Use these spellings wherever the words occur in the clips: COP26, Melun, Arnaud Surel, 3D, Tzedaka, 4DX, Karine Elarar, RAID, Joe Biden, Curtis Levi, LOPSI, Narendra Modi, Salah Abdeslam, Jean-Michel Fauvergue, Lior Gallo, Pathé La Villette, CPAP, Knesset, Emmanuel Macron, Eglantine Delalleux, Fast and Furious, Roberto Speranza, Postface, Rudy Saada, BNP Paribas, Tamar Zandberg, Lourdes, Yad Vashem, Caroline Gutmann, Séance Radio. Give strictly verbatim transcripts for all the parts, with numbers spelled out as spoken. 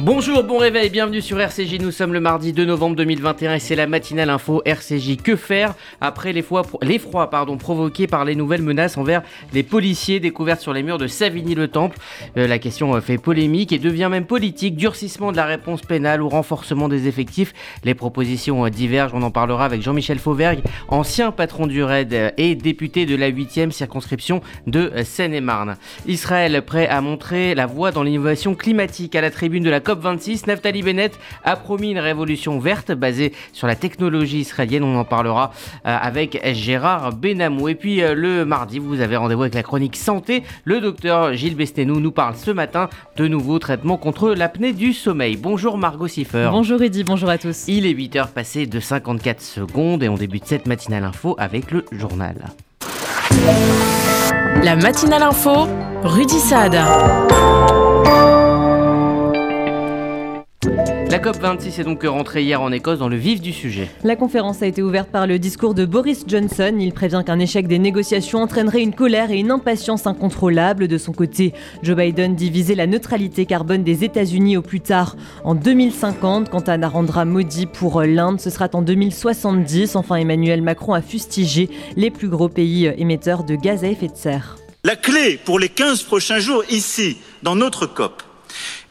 Bonjour, bon réveil, bienvenue sur R C J, nous sommes le mardi deux novembre deux mille vingt et un et c'est la matinale info R C J. Que faire après l'effroi les pardon, provoqué par les nouvelles menaces envers les policiers découvertes sur les murs de Savigny-le-Temple? euh, La question fait polémique et devient même politique, durcissement de la réponse pénale ou renforcement des effectifs. Les propositions divergent, on en parlera avec Jean-Michel Fauvergue, ancien patron du RAID et député de la huitième circonscription de Seine-et-Marne. Israël prêt à montrer la voie dans l'innovation climatique. À la tribune de la C O P vingt-six, Naftali Bennett a promis une révolution verte basée sur la technologie israélienne. On en parlera avec Gérard Benamou. Et puis le mardi, vous avez rendez-vous avec la chronique santé. Le docteur Gilles Besnénou nous parle ce matin de nouveaux traitements contre l'apnée du sommeil. Bonjour Margot Siffer. Bonjour Eddy, bonjour à tous. Il est huit heures passées de cinquante-quatre secondes et on débute cette matinale info avec le journal. La matinale info, Rudy Saada. La C O P vingt-six est donc rentrée hier en Écosse dans le vif du sujet. La conférence a été ouverte par le discours de Boris Johnson. Il prévient qu'un échec des négociations entraînerait une colère et une impatience incontrôlables. De son côté, Joe Biden divisait la neutralité carbone des États-Unis au plus tard en deux mille cinquante. Quant à Narendra Modi pour l'Inde, ce sera en deux mille soixante-dix. Enfin, Emmanuel Macron a fustigé les plus gros pays émetteurs de gaz à effet de serre. La clé pour les quinze prochains jours ici, dans notre C O P,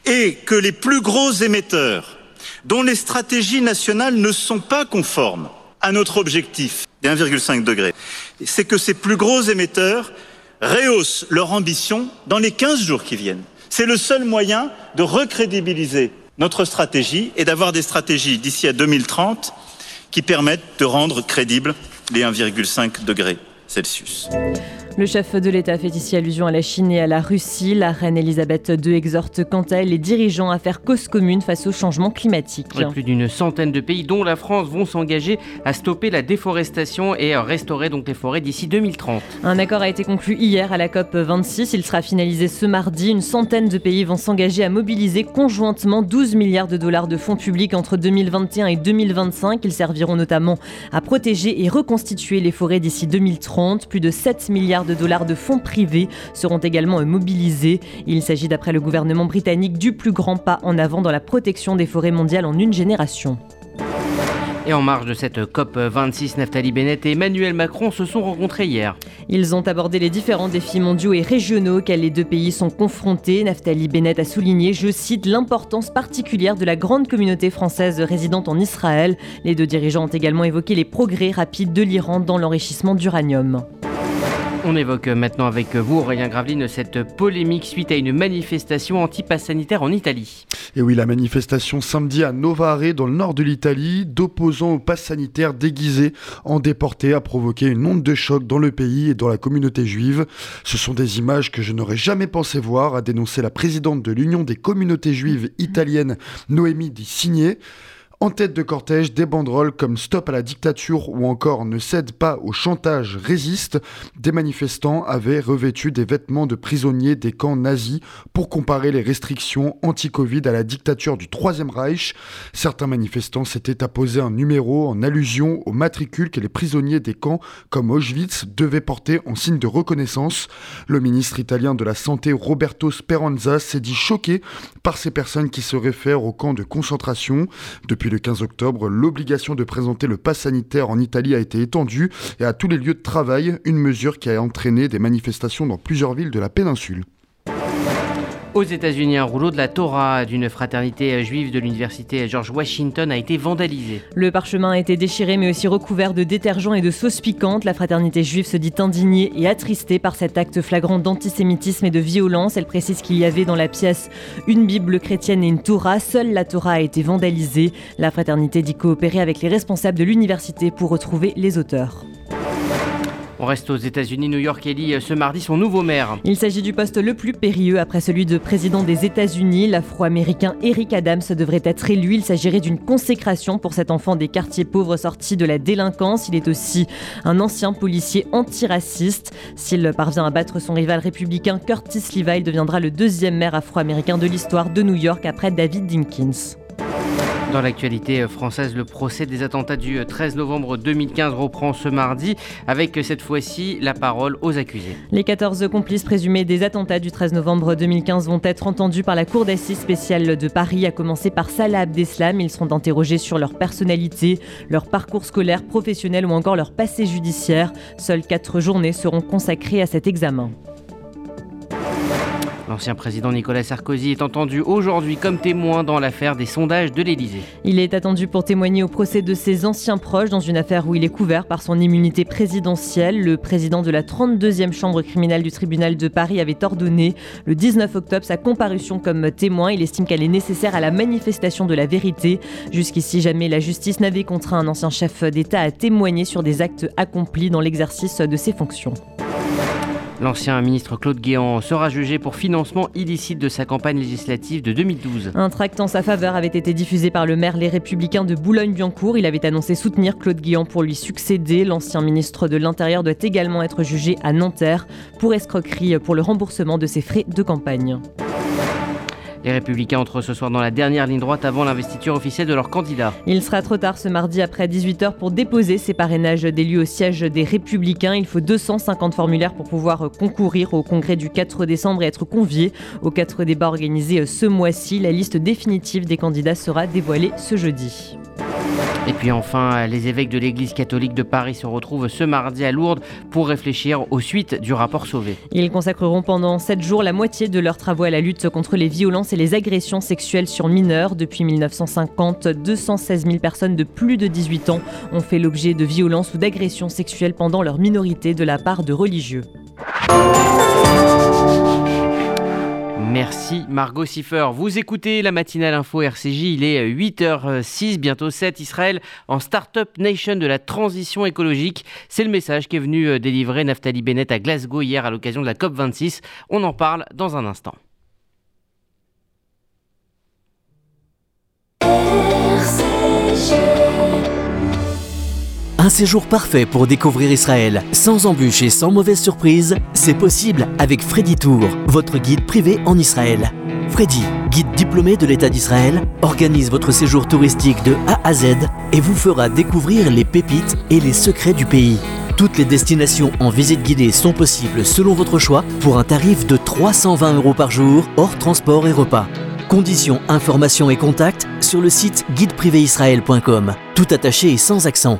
et que les plus gros émetteurs, dont les stratégies nationales ne sont pas conformes à notre objectif des un virgule cinq degrés, c'est que ces plus gros émetteurs rehaussent leur ambition dans les quinze jours qui viennent. C'est le seul moyen de recrédibiliser notre stratégie et d'avoir des stratégies d'ici à deux mille trente qui permettent de rendre crédibles les un virgule cinq degrés Celsius. Le chef de l'État fait ici allusion à la Chine et à la Russie. La reine Elisabeth deux exhorte quant à elle les dirigeants à faire cause commune face au changement climatique. Et plus d'une centaine de pays, dont la France, vont s'engager à stopper la déforestation et à restaurer donc les forêts d'ici deux mille trente. Un accord a été conclu hier à la C O P vingt-six. Il sera finalisé ce mardi. Une centaine de pays vont s'engager à mobiliser conjointement douze milliards de dollars de fonds publics entre deux mille vingt et un et deux mille vingt-cinq. Ils serviront notamment à protéger et reconstituer les forêts d'ici deux mille trente. Plus de sept milliards de dollars de fonds privés seront également mobilisés. Il s'agit, d'après le gouvernement britannique, du plus grand pas en avant dans la protection des forêts mondiales en une génération. Et en marge de cette C O P vingt-six, Naftali Bennett et Emmanuel Macron se sont rencontrés hier. Ils ont abordé les différents défis mondiaux et régionaux auxquels les deux pays sont confrontés. Naftali Bennett a souligné, je cite, l'importance particulière de la grande communauté française résidente en Israël. Les deux dirigeants ont également évoqué les progrès rapides de l'Iran dans l'enrichissement d'uranium. On évoque maintenant avec vous, Aurélien Graveline, cette polémique suite à une manifestation anti-pass sanitaire en Italie. Et oui, la manifestation samedi à Novare, dans le nord de l'Italie, d'opposants au pass sanitaire déguisés en déportés, a provoqué une onde de choc dans le pays et dans la communauté juive. Ce sont des images que je n'aurais jamais pensé voir, a dénoncé la présidente de l'Union des communautés juives italiennes, Noémie Di Signé. En tête de cortège, des banderoles comme « Stop à la dictature » ou encore « Ne cède pas au chantage, résiste », des manifestants avaient revêtu des vêtements de prisonniers des camps nazis pour comparer les restrictions anti-Covid à la dictature du Troisième Reich. Certains manifestants s'étaient apposés un numéro en allusion au matricule que les prisonniers des camps comme Auschwitz devaient porter en signe de reconnaissance. Le ministre italien de la Santé, Roberto Speranza, s'est dit choqué par ces personnes qui se réfèrent aux camps de concentration. Depuis le quinze octobre, l'obligation de présenter le pass sanitaire en Italie a été étendue et à tous les lieux de travail, une mesure qui a entraîné des manifestations dans plusieurs villes de la péninsule. Aux États-Unis, un rouleau de la Torah d'une fraternité juive de l'université George Washington a été vandalisé. Le parchemin a été déchiré mais aussi recouvert de détergents et de sauces piquantes. La fraternité juive se dit indignée et attristée par cet acte flagrant d'antisémitisme et de violence. Elle précise qu'il y avait dans la pièce une Bible chrétienne et une Torah. Seule la Torah a été vandalisée. La fraternité dit coopérer avec les responsables de l'université pour retrouver les auteurs. On reste aux États-Unis. New York élit ce mardi son nouveau maire. Il s'agit du poste le plus périlleux après celui de président des États-Unis. L'afro-américain Eric Adams devrait être élu. Il s'agirait d'une consécration pour cet enfant des quartiers pauvres sorti de la délinquance. Il est aussi un ancien policier antiraciste. S'il parvient à battre son rival républicain Curtis Levi, il deviendra le deuxième maire afro-américain de l'histoire de New York après David Dinkins. Dans l'actualité française, le procès des attentats du treize novembre deux mille quinze reprend ce mardi, avec cette fois-ci la parole aux accusés. Les quatorze complices présumés des attentats du treize novembre deux mille quinze vont être entendus par la Cour d'assises spéciale de Paris, à commencer par Salah Abdeslam. Ils seront interrogés sur leur personnalité, leur parcours scolaire, professionnel ou encore leur passé judiciaire. Seules quatre journées seront consacrées à cet examen. L'ancien président Nicolas Sarkozy est entendu aujourd'hui comme témoin dans l'affaire des sondages de l'Élysée. Il est attendu pour témoigner au procès de ses anciens proches dans une affaire où il est couvert par son immunité présidentielle. Le président de la trente-deuxième chambre criminelle du tribunal de Paris avait ordonné le dix-neuf octobre sa comparution comme témoin. Il estime qu'elle est nécessaire à la manifestation de la vérité. Jusqu'ici, jamais la justice n'avait contraint un ancien chef d'État à témoigner sur des actes accomplis dans l'exercice de ses fonctions. L'ancien ministre Claude Guéant sera jugé pour financement illicite de sa campagne législative de deux mille douze. Un tract en sa faveur avait été diffusé par le maire Les Républicains de Boulogne-Billancourt. Il avait annoncé soutenir Claude Guéant pour lui succéder. L'ancien ministre de l'Intérieur doit également être jugé à Nanterre pour escroquerie pour le remboursement de ses frais de campagne. Les Républicains entrent ce soir dans la dernière ligne droite avant l'investiture officielle de leur candidat. Il sera trop tard ce mardi après dix-huit heures pour déposer ses parrainages d'élus au siège des Républicains. Il faut deux cent cinquante formulaires pour pouvoir concourir au congrès du quatre décembre et être convié aux quatre débats organisés ce mois-ci. La liste définitive des candidats sera dévoilée ce jeudi. Et puis enfin, les évêques de l'église catholique de Paris se retrouvent ce mardi à Lourdes pour réfléchir aux suites du rapport Sauvé. Ils consacreront pendant sept jours la moitié de leurs travaux à la lutte contre les violences et les agressions sexuelles sur mineurs. Depuis mille neuf cent cinquante, deux cent seize mille personnes de plus de dix-huit ans ont fait l'objet de violences ou d'agressions sexuelles pendant leur minorité de la part de religieux. Merci Margot Siffer. Vous écoutez la matinale info R C J, il est huit heures six, bientôt sept. Israël en Startup Nation de la transition écologique. C'est le message qui est venu délivrer Naftali Bennett à Glasgow hier à l'occasion de la C O P vingt-six. On en parle dans un instant. Un séjour parfait pour découvrir Israël, sans embûches et sans mauvaise surprise, c'est possible avec Freddy Tour, votre guide privé en Israël. Freddy, guide diplômé de l'État d'Israël, organise votre séjour touristique de A à Z et vous fera découvrir les pépites et les secrets du pays. Toutes les destinations en visite guidée sont possibles selon votre choix pour un tarif de trois cent vingt euros par jour, hors transport et repas. Conditions, informations et contacts sur le site guide privé israël point com. Tout attaché et sans accent.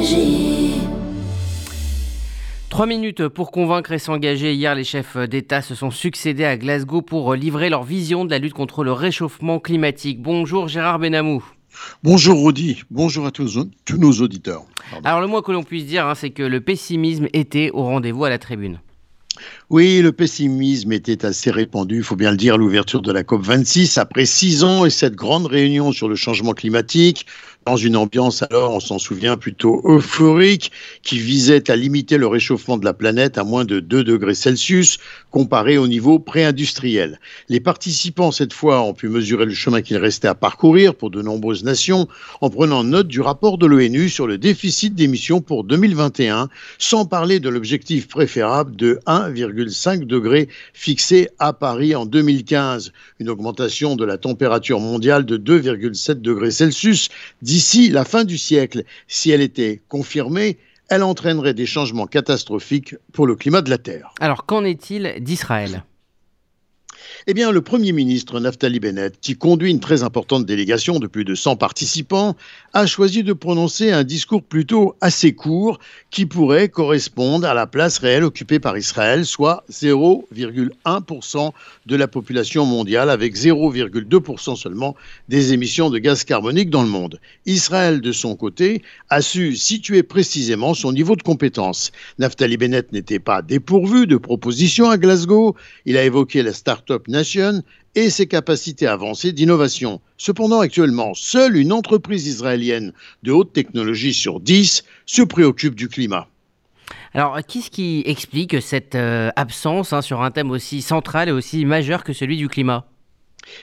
J. Trois minutes pour convaincre et s'engager. Hier, les chefs d'État se sont succédés à Glasgow pour livrer leur vision de la lutte contre le réchauffement climatique. Bonjour Gérard Benamou. Bonjour Rudy, bonjour à tous, tous nos auditeurs. Pardon. Alors le moins que l'on puisse dire, hein, c'est que le pessimisme était au rendez-vous à la tribune. Oui, le pessimisme était assez répandu, il faut bien le dire, à l'ouverture de la C O P vingt-six, après six ans et cette grande réunion sur le changement climatique, dans une ambiance, alors, on s'en souvient, plutôt euphorique, qui visait à limiter le réchauffement de la planète à moins de deux degrés Celsius, comparé au niveau pré-industriel. Les participants, cette fois, ont pu mesurer le chemin qu'il restait à parcourir pour de nombreuses nations, en prenant note du rapport de l'ONU sur le déficit d'émissions pour deux mille vingt et un, sans parler de l'objectif préférable de un virgule cinq degré fixé à Paris en deux mille quinze, une augmentation de la température mondiale de deux virgule sept degrés Celsius, d'ici la fin du siècle. Si elle était confirmée, elle entraînerait des changements catastrophiques pour le climat de la Terre. Alors, qu'en est-il d'Israël ? Eh bien, le Premier ministre Naftali Bennett, qui conduit une très importante délégation de plus de cent participants, a choisi de prononcer un discours plutôt assez court qui pourrait correspondre à la place réelle occupée par Israël, soit zéro virgule un pour cent de la population mondiale, avec zéro virgule deux pour cent seulement des émissions de gaz carbonique dans le monde. Israël, de son côté, a su situer précisément son niveau de compétence. Naftali Bennett n'était pas dépourvu de propositions à Glasgow. Il a évoqué la start-up Nation et ses capacités avancées d'innovation. Cependant, actuellement, seule une entreprise israélienne de haute technologie sur dix se préoccupe du climat. Alors, qu'est-ce qui explique cette euh, absence hein, sur un thème aussi central et aussi majeur que celui du climat ?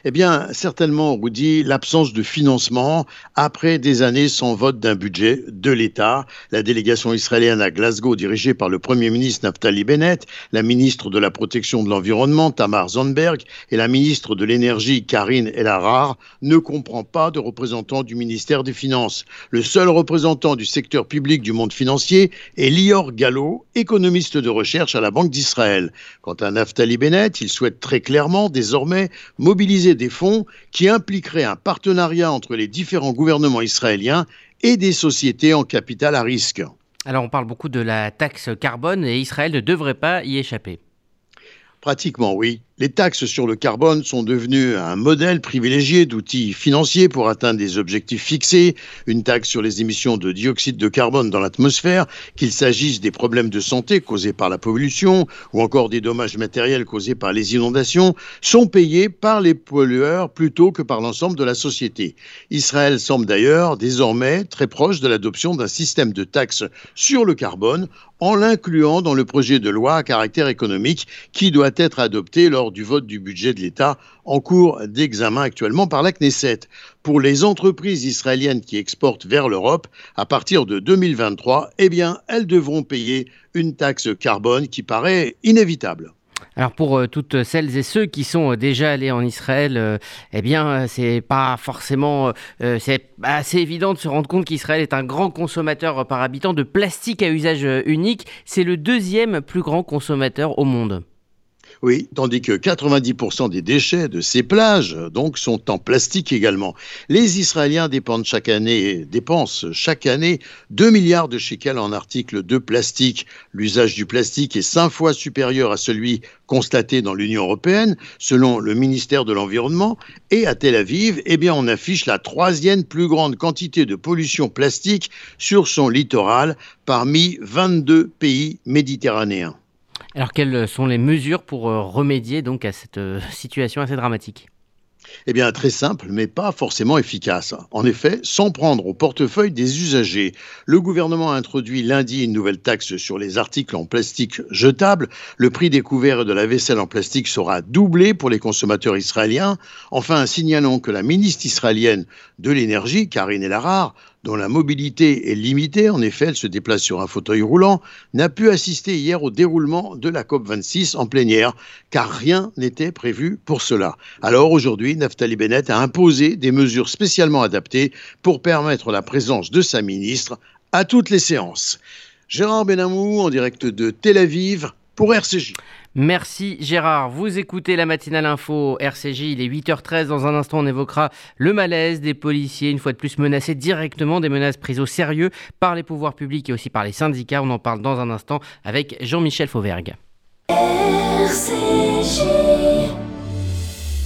Eh bien, certainement, Rudy, l'absence de financement après des années sans vote d'un budget de l'État. La délégation israélienne à Glasgow, dirigée par le Premier ministre Naftali Bennett, la ministre de la Protection de l'Environnement, Tamar Zandberg, et la ministre de l'Énergie, Karine Elarar, ne comprend pas de représentants du ministère des Finances. Le seul représentant du secteur public du monde financier est Lior Gallo, économiste de recherche à la Banque d'Israël. Quant à Naftali Bennett, il souhaite très clairement, désormais, mobiliser des fonds qui impliqueraient un partenariat entre les différents gouvernements israéliens et des sociétés en capital à risque. Alors on parle beaucoup de la taxe carbone et Israël ne devrait pas y échapper. Pratiquement, oui. Les taxes sur le carbone sont devenues un modèle privilégié d'outils financiers pour atteindre des objectifs fixés. Une taxe sur les émissions de dioxyde de carbone dans l'atmosphère, qu'il s'agisse des problèmes de santé causés par la pollution ou encore des dommages matériels causés par les inondations, sont payés par les pollueurs plutôt que par l'ensemble de la société. Israël semble d'ailleurs désormais très proche de l'adoption d'un système de taxe sur le carbone en l'incluant dans le projet de loi à caractère économique qui doit être adopté lors du vote du budget de l'État en cours d'examen actuellement par la Knesset. Pour les entreprises israéliennes qui exportent vers l'Europe, à partir de deux mille vingt-trois, eh bien, elles devront payer une taxe carbone qui paraît inévitable. Alors pour euh, toutes celles et ceux qui sont euh, déjà allés en Israël, euh, eh bien c'est pas forcément, euh, c'est assez évident de se rendre compte qu'Israël est un grand consommateur euh, par habitant de plastique à usage unique. C'est le deuxième plus grand consommateur au monde. Oui, tandis que quatre-vingt-dix pour cent des déchets de ces plages, donc, sont en plastique également. Les Israéliens dépensent chaque année, dépensent chaque année deux milliards de shekels en articles de plastique. L'usage du plastique est cinq fois supérieur à celui constaté dans l'Union européenne, selon le ministère de l'Environnement. Et à Tel Aviv, eh bien, on affiche la troisième plus grande quantité de pollution plastique sur son littoral parmi vingt-deux pays méditerranéens. Alors, quelles sont les mesures pour remédier donc à cette situation assez dramatique ? Eh bien, très simple, mais pas forcément efficace. En effet, sans prendre au portefeuille des usagers, le gouvernement a introduit lundi une nouvelle taxe sur les articles en plastique jetables. Le prix des couverts et de la vaisselle en plastique sera doublé pour les consommateurs israéliens. Enfin, signalons que la ministre israélienne de l'Énergie, Karine Elarar, dont la mobilité est limitée, en effet, elle se déplace sur un fauteuil roulant, n'a pu assister hier au déroulement de la C O P vingt-six en plénière, car rien n'était prévu pour cela. Alors aujourd'hui, Naftali Bennett a imposé des mesures spécialement adaptées pour permettre la présence de sa ministre à toutes les séances. Gérard Benamou, en direct de Tel Aviv, pour R C J. Merci Gérard, vous écoutez la matinale info R C J, il est huit heures treize, dans un instant on évoquera le malaise des policiers, une fois de plus menacés directement, des menaces prises au sérieux par les pouvoirs publics et aussi par les syndicats, on en parle dans un instant avec Jean-Michel Fauvergue. R C J.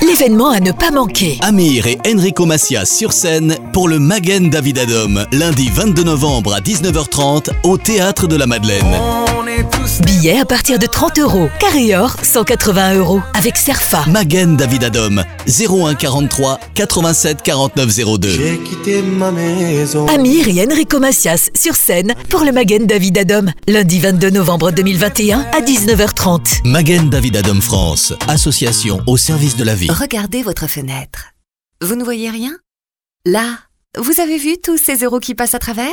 L'événement à ne pas manquer. Amir et Enrico Macias sur scène pour le Magen David Adom, lundi vingt-deux novembre à dix-neuf heures trente au Théâtre de la Madeleine. On est Billets à partir de trente euros. Carré or, cent quatre-vingts euros. Avec Cerfa. Magen David Adom, zéro un quarante-trois quatre-vingt-sept quarante-neuf zéro deux. J'ai quitté ma maison. Amir et Enrico Macias sur scène pour le Magen David Adom. Lundi vingt-deux novembre deux mille vingt et un à dix-neuf heures trente. Magen David Adom France, association au service de la vie. Regardez votre fenêtre. Vous ne voyez rien ? Là, vous avez vu tous ces euros qui passent à travers ?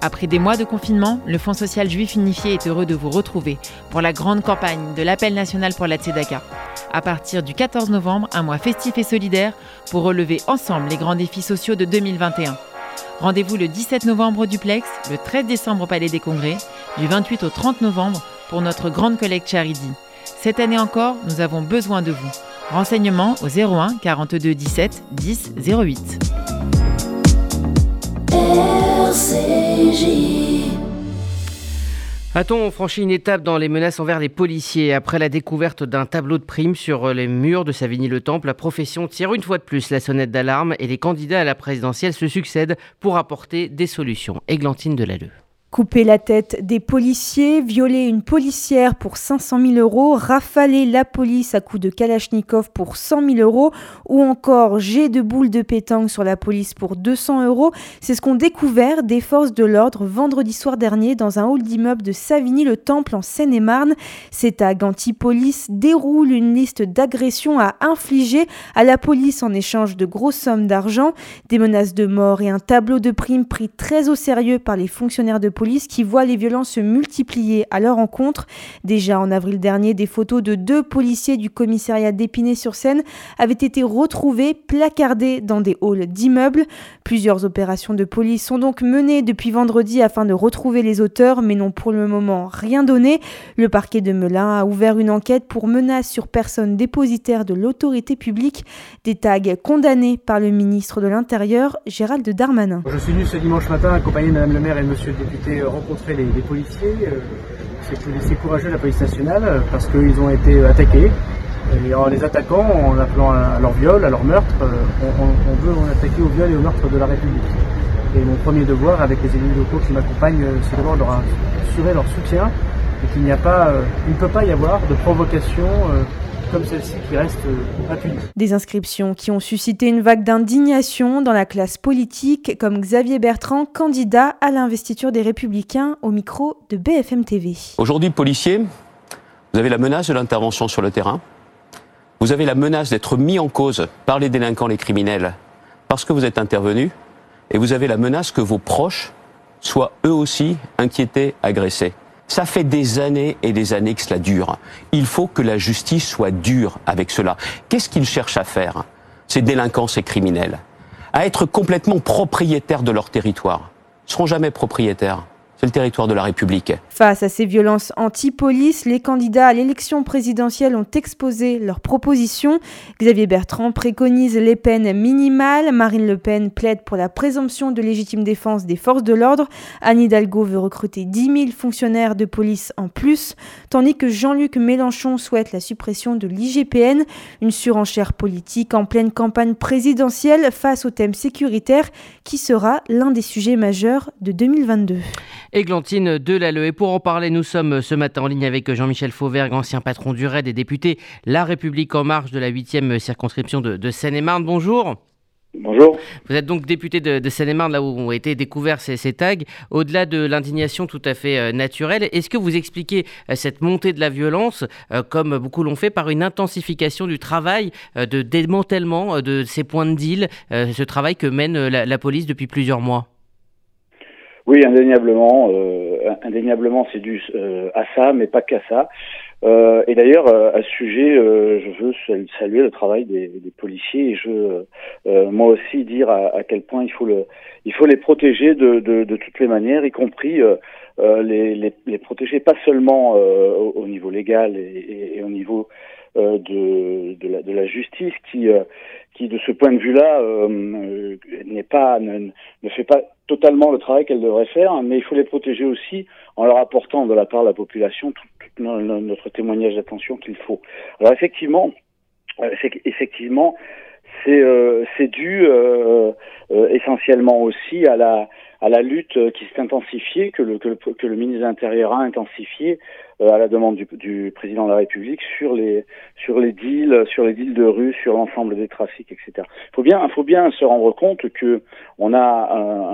Après des mois de confinement, le Fonds social juif unifié est heureux de vous retrouver pour la grande campagne de l'appel national pour la Tzedaka. À partir du quatorze novembre, un mois festif et solidaire pour relever ensemble les grands défis sociaux de deux mille vingt et un. Rendez-vous le dix-sept novembre au Duplex, le treize décembre au Palais des Congrès, du vingt-huit au trente novembre pour notre grande collecte Charity. Cette année encore, nous avons besoin de vous. Renseignements au zéro un quarante-deux dix-sept dix zéro huit. A-t-on franchi une étape dans les menaces envers les policiers ? Après la découverte d'un tableau de primes sur les murs de Savigny-le-Temple, la profession tire une fois de plus la sonnette d'alarme et les candidats à la présidentielle se succèdent pour apporter des solutions. Eglantine Delalleux. Couper la tête des policiers, violer une policière pour cinq cent mille euros, rafaler la police à coups de Kalachnikov pour cent mille euros ou encore jet de boules de pétanque sur la police pour deux cents euros. C'est ce qu'ont découvert des forces de l'ordre vendredi soir dernier dans un hall d'immeuble de Savigny-le-Temple en Seine-et-Marne. Ces tags anti-police déroulent une liste d'agressions à infliger à la police en échange de grosses sommes d'argent. Des menaces de mort et un tableau de primes pris très au sérieux par les fonctionnaires de police qui voient les violences se multiplier à leur encontre. Déjà en avril dernier, des photos de deux policiers du commissariat d'Épinay-sur-Seine avaient été retrouvées placardées dans des halls d'immeubles. Plusieurs opérations de police sont donc menées depuis vendredi afin de retrouver les auteurs, mais n'ont pour le moment rien donné. Le parquet de Melun a ouvert une enquête pour menaces sur personnes dépositaires de l'autorité publique, des tags condamnés par le ministre de l'Intérieur, Gérald Darmanin. Je suis venu ce dimanche matin accompagné de Madame le maire et Monsieur le député. Rencontrer les, les policiers, euh, c'est laisser courageux la police nationale euh, parce qu'ils ont été attaqués. Et en les attaquant, en appelant à leur viol, à leur meurtre, euh, on, on veut en attaquer au viol et au meurtre de la République. Et mon premier devoir avec les élus locaux qui m'accompagnent, euh, c'est d'abord leur assurer leur soutien et qu'il n'y a pas, euh, il ne peut pas y avoir de provocation. Euh, comme celle-ci qui reste impunie. Des inscriptions qui ont suscité une vague d'indignation dans la classe politique, comme Xavier Bertrand, candidat à l'investiture des Républicains, au micro de B F M T V. Aujourd'hui, policiers, vous avez la menace de l'intervention sur le terrain, vous avez la menace d'être mis en cause par les délinquants, les criminels, parce que vous êtes intervenus, et vous avez la menace que vos proches soient eux aussi inquiétés, agressés. Ça fait des années et des années que cela dure. Il faut que la justice soit dure avec cela. Qu'est-ce qu'ils cherchent à faire, ces délinquants, ces criminels ? À être complètement propriétaires de leur territoire. Ils ne seront jamais propriétaires. C'est le territoire de la République. Face à ces violences anti-police, les candidats à l'élection présidentielle ont exposé leurs propositions. Xavier Bertrand préconise les peines minimales. Marine Le Pen plaide pour la présomption de légitime défense des forces de l'ordre. Anne Hidalgo veut recruter dix mille fonctionnaires de police en plus. Tandis que Jean-Luc Mélenchon souhaite la suppression de l'I G P N. Une surenchère politique en pleine campagne présidentielle face au thème sécuritaire qui sera l'un des sujets majeurs de deux mille vingt-deux. Eglantine Delalleux. Et pour en parler, nous sommes ce matin en ligne avec Jean-Michel Fauvergue, ancien patron du RAID et député La République En Marche de la huitième circonscription de, de Seine-et-Marne. Bonjour. Bonjour. Vous êtes donc député de, de Seine-et-Marne, là où ont été découverts ces, ces tags. Au-delà de l'indignation tout à fait euh, naturelle, est-ce que vous expliquez euh, cette montée de la violence, euh, comme beaucoup l'ont fait, par une intensification du travail euh, de démantèlement euh, de ces points de deal, euh, ce travail que mène euh, la, la police depuis plusieurs mois ? Oui, indéniablement, euh, indéniablement c'est dû euh, à ça, mais pas qu'à ça. Euh, et d'ailleurs, euh, à ce sujet, euh, je veux saluer le travail des, des policiers et je veux euh, moi aussi dire à, à quel point il faut, le, il faut les protéger de, de, de toutes les manières, y compris euh, euh, les, les, les protéger pas seulement euh, au, au niveau légal et, et, et au niveau euh, de, de, la, de la justice qui, euh, qui de ce point de vue-là, euh, n'est pas, ne, ne fait pas totalement le travail qu'elle devrait faire, mais il faut les protéger aussi en leur apportant de la part de la population tout, tout notre témoignage d'attention qu'il faut. Alors effectivement, c'est, effectivement, c'est, euh, c'est dû euh, euh, essentiellement aussi à la à la lutte qui s'est intensifiée, que le que le, que le ministre de l'Intérieur a intensifiée euh, à la demande du, du président de la République sur les sur les deals, sur les deals de rue, sur l'ensemble des trafics, et cetera. Faut bien faut bien se rendre compte que on a un,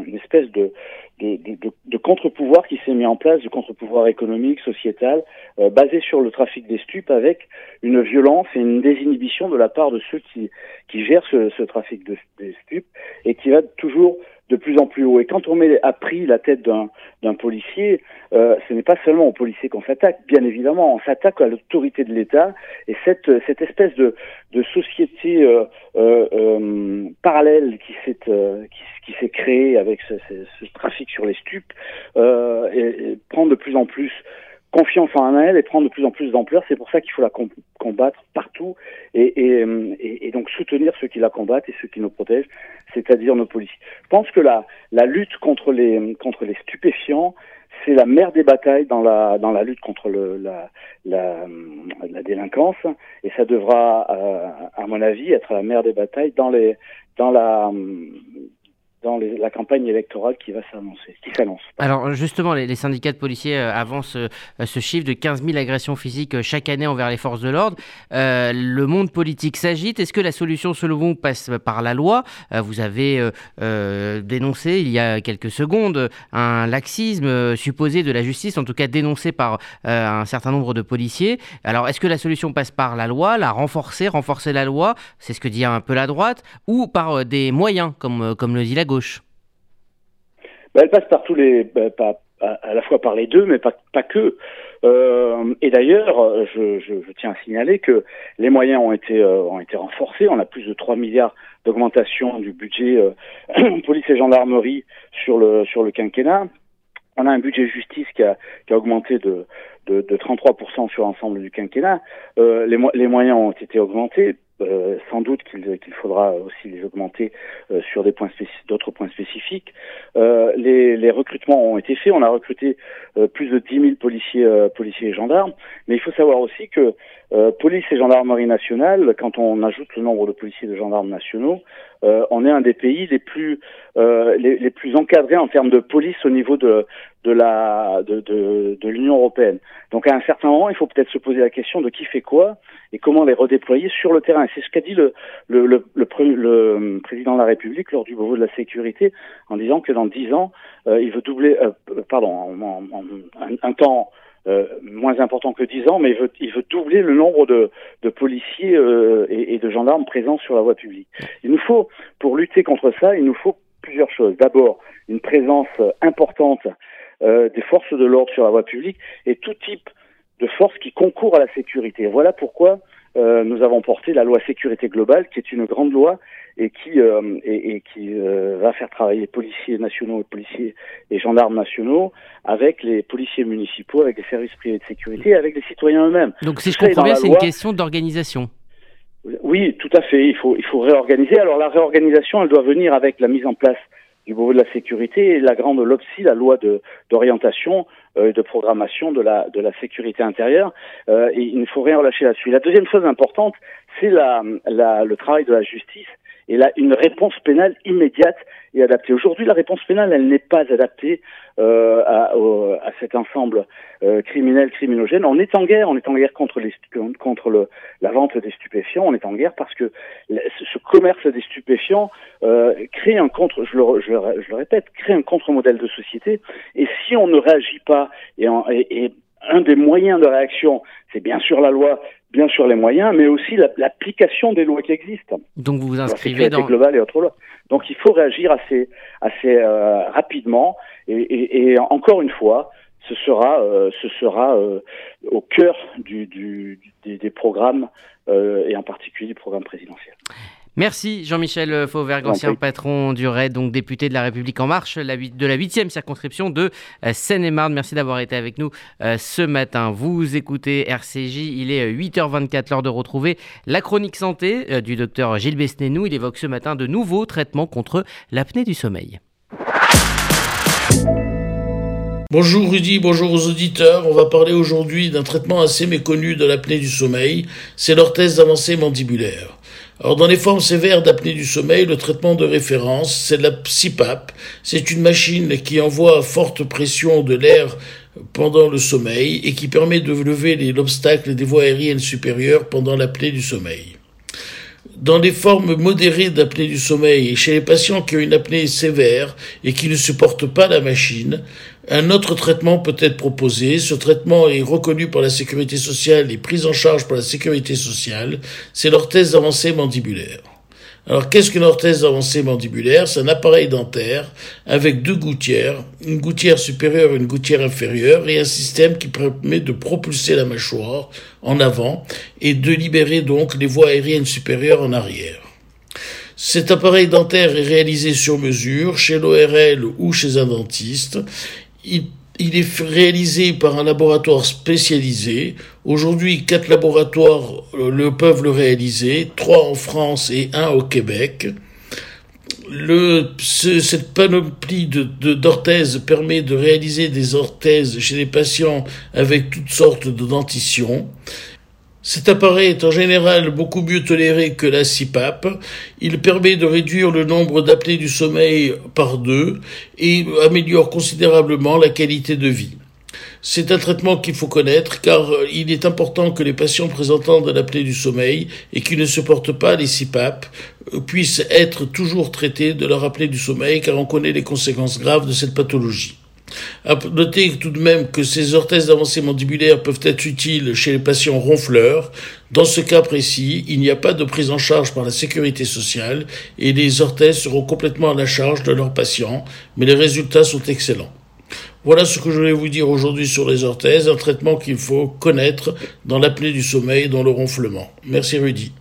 un, une espèce de de, de, de contre-pouvoir qui s'est mis en place, de contre-pouvoir économique, sociétal, euh, basé sur le trafic des stupes, avec une violence et une désinhibition de la part de ceux qui qui gèrent ce, ce trafic de, des stupes et qui va toujours de plus en plus haut. Et quand on met à prix la tête d'un, d'un policier, euh, ce n'est pas seulement aux policiers qu'on s'attaque, bien évidemment, on s'attaque à l'autorité de l'État, et cette, cette espèce de, de société euh, euh, euh, parallèle qui s'est, euh, qui, qui s'est créée avec ce, ce, ce trafic sur les stupes, euh, et, et prend de plus en plus confiance en elle et prend de plus en plus d'ampleur. C'est pour ça qu'il faut la combattre partout et, et, et, et donc soutenir ceux qui la combattent et ceux qui nous protègent, c'est-à-dire nos policiers. Je pense que la, la lutte contre les, contre les stupéfiants, c'est la mère des batailles dans la dans la lutte contre le, la, la la délinquance, et ça devra, euh, à mon avis, être la mère des batailles dans les dans la dans les, la campagne électorale qui va s'annoncer, qui s'annonce. Alors justement, les, les syndicats de policiers euh, avancent euh, ce chiffre de quinze mille agressions physiques euh, chaque année envers les forces de l'ordre. Euh, le monde politique s'agite. Est-ce que la solution, selon vous, passe par la loi ? euh, Vous avez euh, euh, dénoncé il y a quelques secondes un laxisme euh, supposé de la justice, en tout cas dénoncé par euh, un certain nombre de policiers. Alors est-ce que la solution passe par la loi, la renforcer, renforcer la loi, c'est ce que dit un peu la droite, ou par euh, des moyens, comme, euh, comme le dit la gauche ? Ben, elle passe par tous les, ben, pas, à, à la fois par les deux, mais pas, pas que. Euh, et d'ailleurs, je, je, je tiens à signaler que les moyens ont été, euh, ont été renforcés. On a plus de trois milliards d'augmentation du budget euh, police et gendarmerie sur le, sur le quinquennat. On a un budget justice qui a, qui a augmenté de, de, de trente-trois pour cent sur l'ensemble du quinquennat. Euh, les, les moyens ont été augmentés. Euh, sans doute qu'il, qu'il faudra aussi les augmenter euh, sur des points spécif- d'autres points spécifiques. Euh, les, les recrutements ont été faits. On a recruté euh, plus de dix mille policiers, euh, policiers et gendarmes. Mais il faut savoir aussi que euh, police et gendarmerie nationale, quand on ajoute le nombre de policiers et de gendarmes nationaux, euh, on est un des pays les plus euh, les, les plus encadrés en termes de police au niveau de de la de, de de l'Union européenne. Donc à un certain moment, il faut peut-être se poser la question de qui fait quoi et comment les redéployer sur le terrain. Et c'est ce qu'a dit le le le, le, le président de la République lors du Beauvau de la sécurité, en disant que dans dix ans, euh, il veut doubler, euh, pardon, en, en, en, un, un temps euh, moins important que dix ans, mais il veut il veut doubler le nombre de de policiers euh, et, et de gendarmes présents sur la voie publique. Il nous faut, pour lutter contre ça, il nous faut plusieurs choses. D'abord, une présence importante Euh, des forces de l'ordre sur la voie publique et tout type de force qui concourt à la sécurité. Voilà pourquoi euh, nous avons porté la loi sécurité globale, qui est une grande loi et qui euh, et, et qui euh, va faire travailler policiers nationaux, policiers et gendarmes nationaux avec les policiers municipaux, avec les services privés de sécurité, avec les citoyens eux-mêmes. Donc si je comprends bien, c'est une question d'organisation. Oui, tout à fait. Il faut il faut réorganiser. Alors la réorganisation, elle doit venir avec la mise en place du Beauvau de la sécurité et la grande L O P S I, la loi de, d'orientation et euh, de programmation de la, de la sécurité intérieure. Euh, et il ne faut rien relâcher là-dessus. La deuxième chose importante, c'est la, la, le travail de la justice et la, une réponse pénale immédiate et adaptée. Aujourd'hui, la réponse pénale, elle n'est pas adaptée euh, à, au, à cet ensemble euh, criminel, criminogène. On est en guerre, on est en guerre contre, les, contre le, la vente des stupéfiants, on est en guerre parce que ce commerce des stupéfiants euh, crée un contre, je le, je, je le répète, crée un contre-modèle de société. Et si on ne réagit pas et, en, et, et un des moyens de réaction, c'est bien sûr la loi, bien sûr les moyens, mais aussi la, l'application des lois qui existent. Donc vous vous inscrivez dans... globale et autres lois. Donc il faut réagir assez, assez euh, rapidement et, et, et encore une fois, ce sera, euh, ce sera euh, au cœur du, du, des, des programmes euh, et en particulier du programme présidentiel. Merci Jean-Michel Fauvergue, ancien patron du RAID, donc député de La République En Marche de la huitième circonscription de Seine-et-Marne. Merci d'avoir été avec nous ce matin. Vous écoutez R C J, il est huit heures vingt-quatre, l'heure de retrouver la chronique santé du docteur Gilles Besnénou. Il évoque ce matin de nouveaux traitements contre l'apnée du sommeil. Bonjour Rudy, bonjour aux auditeurs. On va parler aujourd'hui d'un traitement assez méconnu de l'apnée du sommeil, c'est l'orthèse d'avancée mandibulaire. Alors, dans les formes sévères d'apnée du sommeil, le traitement de référence, c'est la CPAP. C'est une machine qui envoie à forte pression de l'air pendant le sommeil et qui permet de lever les, l'obstacle des voies aériennes supérieures pendant l'apnée du sommeil. Dans les formes modérées d'apnée du sommeil et chez les patients qui ont une apnée sévère et qui ne supportent pas la machine, un autre traitement peut être proposé. Ce traitement est reconnu par la Sécurité sociale et pris en charge par la Sécurité sociale. C'est l'orthèse d'avancée mandibulaire. Alors, qu'est-ce qu'une orthèse d'avancée mandibulaire ? C'est un appareil dentaire avec deux gouttières, une gouttière supérieure et une gouttière inférieure, et un système qui permet de propulser la mâchoire en avant et de libérer donc les voies aériennes supérieures en arrière. Cet appareil dentaire est réalisé sur mesure chez l'O R L ou chez un dentiste. Il, il est réalisé par un laboratoire spécialisé. Aujourd'hui, quatre laboratoires le peuvent le réaliser, trois en France et un au Québec. Le, ce, cette panoplie de, de, d'orthèses permet de réaliser des orthèses chez les patients avec toutes sortes de dentitions. Cet appareil est en général beaucoup mieux toléré que la CPAP. Il permet de réduire le nombre d'apnées du sommeil par deux et améliore considérablement la qualité de vie. C'est un traitement qu'il faut connaître car il est important que les patients présentant de l'apnée du sommeil et qui ne supportent pas les CPAP puissent être toujours traités de leur apnée du sommeil car on connaît les conséquences graves de cette pathologie. À noter tout de même que ces orthèses d'avancée mandibulaire peuvent être utiles chez les patients ronfleurs. Dans ce cas précis, il n'y a pas de prise en charge par la Sécurité sociale et les orthèses seront complètement à la charge de leurs patients, mais les résultats sont excellents. Voilà ce que je voulais vous dire aujourd'hui sur les orthèses, un traitement qu'il faut connaître dans l'apnée du sommeil et dans le ronflement. Merci Rudy.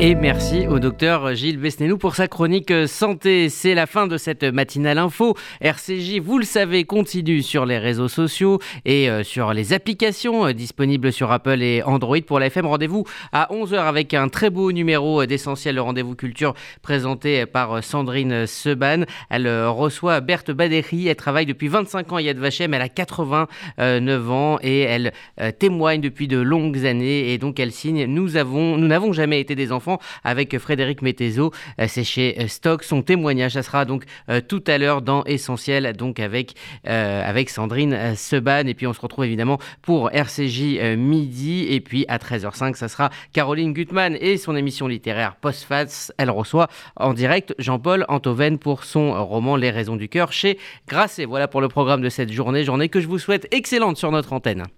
Et merci au docteur Gilles Besnénou pour sa chronique santé. C'est la fin de cette matinale info. R C J, vous le savez, continue sur les réseaux sociaux et sur les applications disponibles sur Apple et Android. Pour la F M, rendez-vous à onze heures avec un très beau numéro d'Essentiel, le rendez-vous culture présenté par Sandrine Seban. Elle reçoit Berthe Badéry. Elle travaille depuis vingt-cinq ans à Yad Vashem. Elle a quatre-vingt-neuf ans et elle témoigne depuis de longues années. Et donc, elle signe « Nous avons, nous n'avons jamais été des enfants ». Avec Frédéric Mettezo, c'est chez Stock. Son témoignage, ça sera donc euh, tout à l'heure dans Essentiel, donc avec, euh, avec Sandrine Seban. Et puis on se retrouve évidemment pour R C J euh, midi. Et puis à treize heures cinq, ça sera Caroline Gutmann et son émission littéraire Postface. Elle reçoit en direct Jean-Paul Antoven pour son roman Les raisons du cœur chez Grasset. Voilà pour le programme de cette journée. Journée que je vous souhaite excellente sur notre antenne.